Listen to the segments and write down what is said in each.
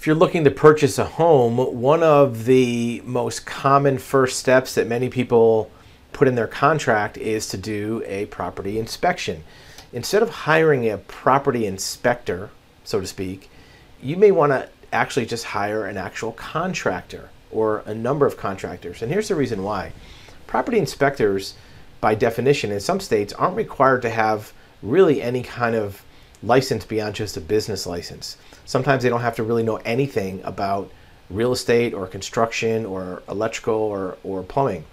If you're looking to purchase a home, one of the most common first steps that many people put in their contract is to do a property inspection. Instead of hiring a property inspector, so to speak, you may want to actually just hire an actual contractor or a number of contractors. And here's the reason why. Property inspectors, by definition, in some states, aren't required to have really any kind of license beyond just a business license. Sometimes they don't have to really know anything about real estate or construction or electrical or plumbing.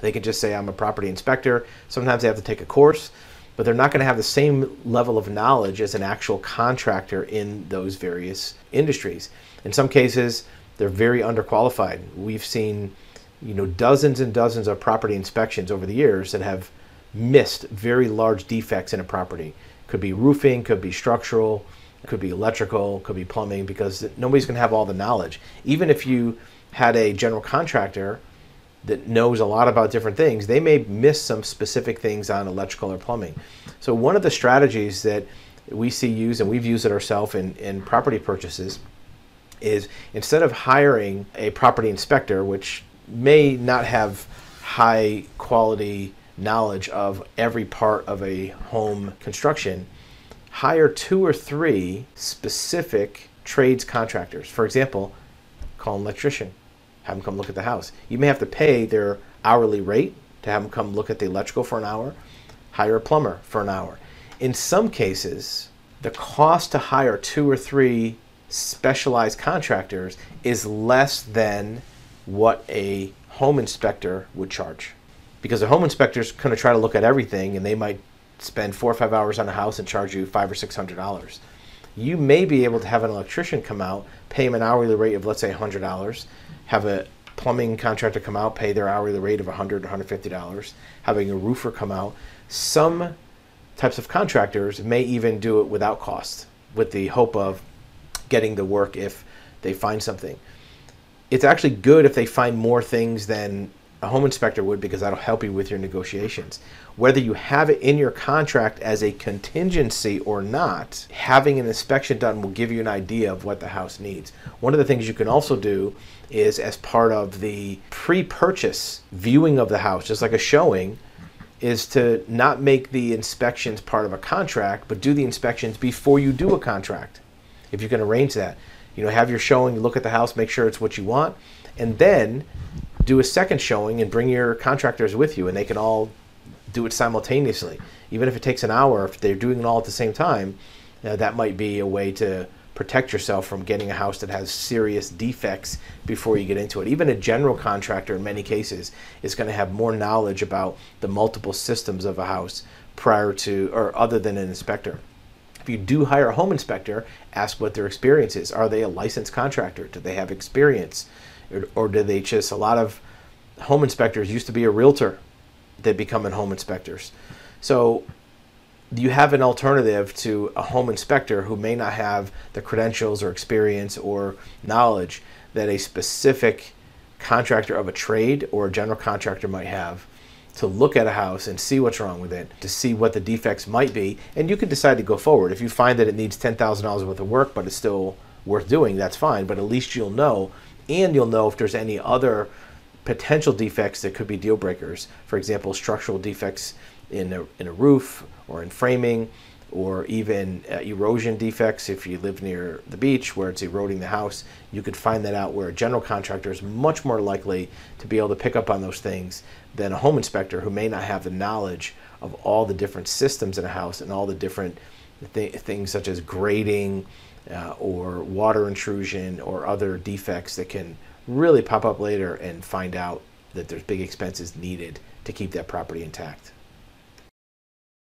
They can just say, I'm a property inspector. Sometimes they have to take a course, but they're not going to have the same level of knowledge as an actual contractor in those various industries. In some cases, they're very underqualified. We've seen, dozens and dozens of property inspections over the years that have missed very large defects in a property. Could be roofing, could be structural, could be electrical, could be plumbing, because nobody's going to have all the knowledge. Even if you had a general contractor that knows a lot about different things, they may miss some specific things on electrical or plumbing. So one of the strategies that we see used, and we've used it ourselves in property purchases, is instead of hiring a property inspector, which may not have high quality knowledge of every part of a home construction, hire 2 or 3 specific trades contractors. For example, call an electrician, have them come look at the house. You may have to pay their hourly rate to have them come look at the electrical for an hour, hire a plumber for an hour. In some cases, the cost to hire 2 or 3 specialized contractors is less than what a home inspector would charge. Because the home inspector's going to try to look at everything, and they might spend 4 or 5 hours on a house and charge you $500 or $600. You may be able to have an electrician come out, pay him an hourly rate of, let's say, $100, have a plumbing contractor come out, pay their hourly rate of $100, $150, having a roofer come out. Some types of contractors may even do it without cost, with the hope of getting the work if they find something. It's actually good if they find more things than a home inspector would, because that'll help you with your negotiations. Whether you have it in your contract as a contingency or not, having an inspection done will give you an idea of what the house needs. One of the things you can also do is, as part of the pre-purchase viewing of the house, just like a showing, is to not make the inspections part of a contract, but do the inspections before you do a contract, if you can arrange that. Have your showing, look at the house, make sure it's what you want, and then do a second showing and bring your contractors with you, and they can all do it simultaneously. Even if it takes an hour, if they're doing it all at the same time, that might be a way to protect yourself from getting a house that has serious defects before you get into it. Even a general contractor, in many cases, is going to have more knowledge about the multiple systems of a house prior to, or other than, an inspector. If you do hire a home inspector, ask what their experience is. Are they a licensed contractor? Do they have experience? Or do they just, a lot of home inspectors used to be a realtor that become home inspectors. So you have an alternative to a home inspector who may not have the credentials or experience or knowledge that a specific contractor of a trade or a general contractor might have, to look at a house and see what's wrong with it, to see what the defects might be. And you can decide to go forward. If you find that it needs $10,000 worth of work, but it's still worth doing, that's fine. But at least you'll know, and you'll know if there's any other potential defects that could be deal breakers. For example, structural defects in a roof or in framing, or even erosion defects. If you live near the beach where it's eroding the house, you could find that out, where a general contractor is much more likely to be able to pick up on those things than a home inspector, who may not have the knowledge of all the different systems in a house and all the different things such as grading, or water intrusion, or other defects that can really pop up later, and find out that there's big expenses needed to keep that property intact.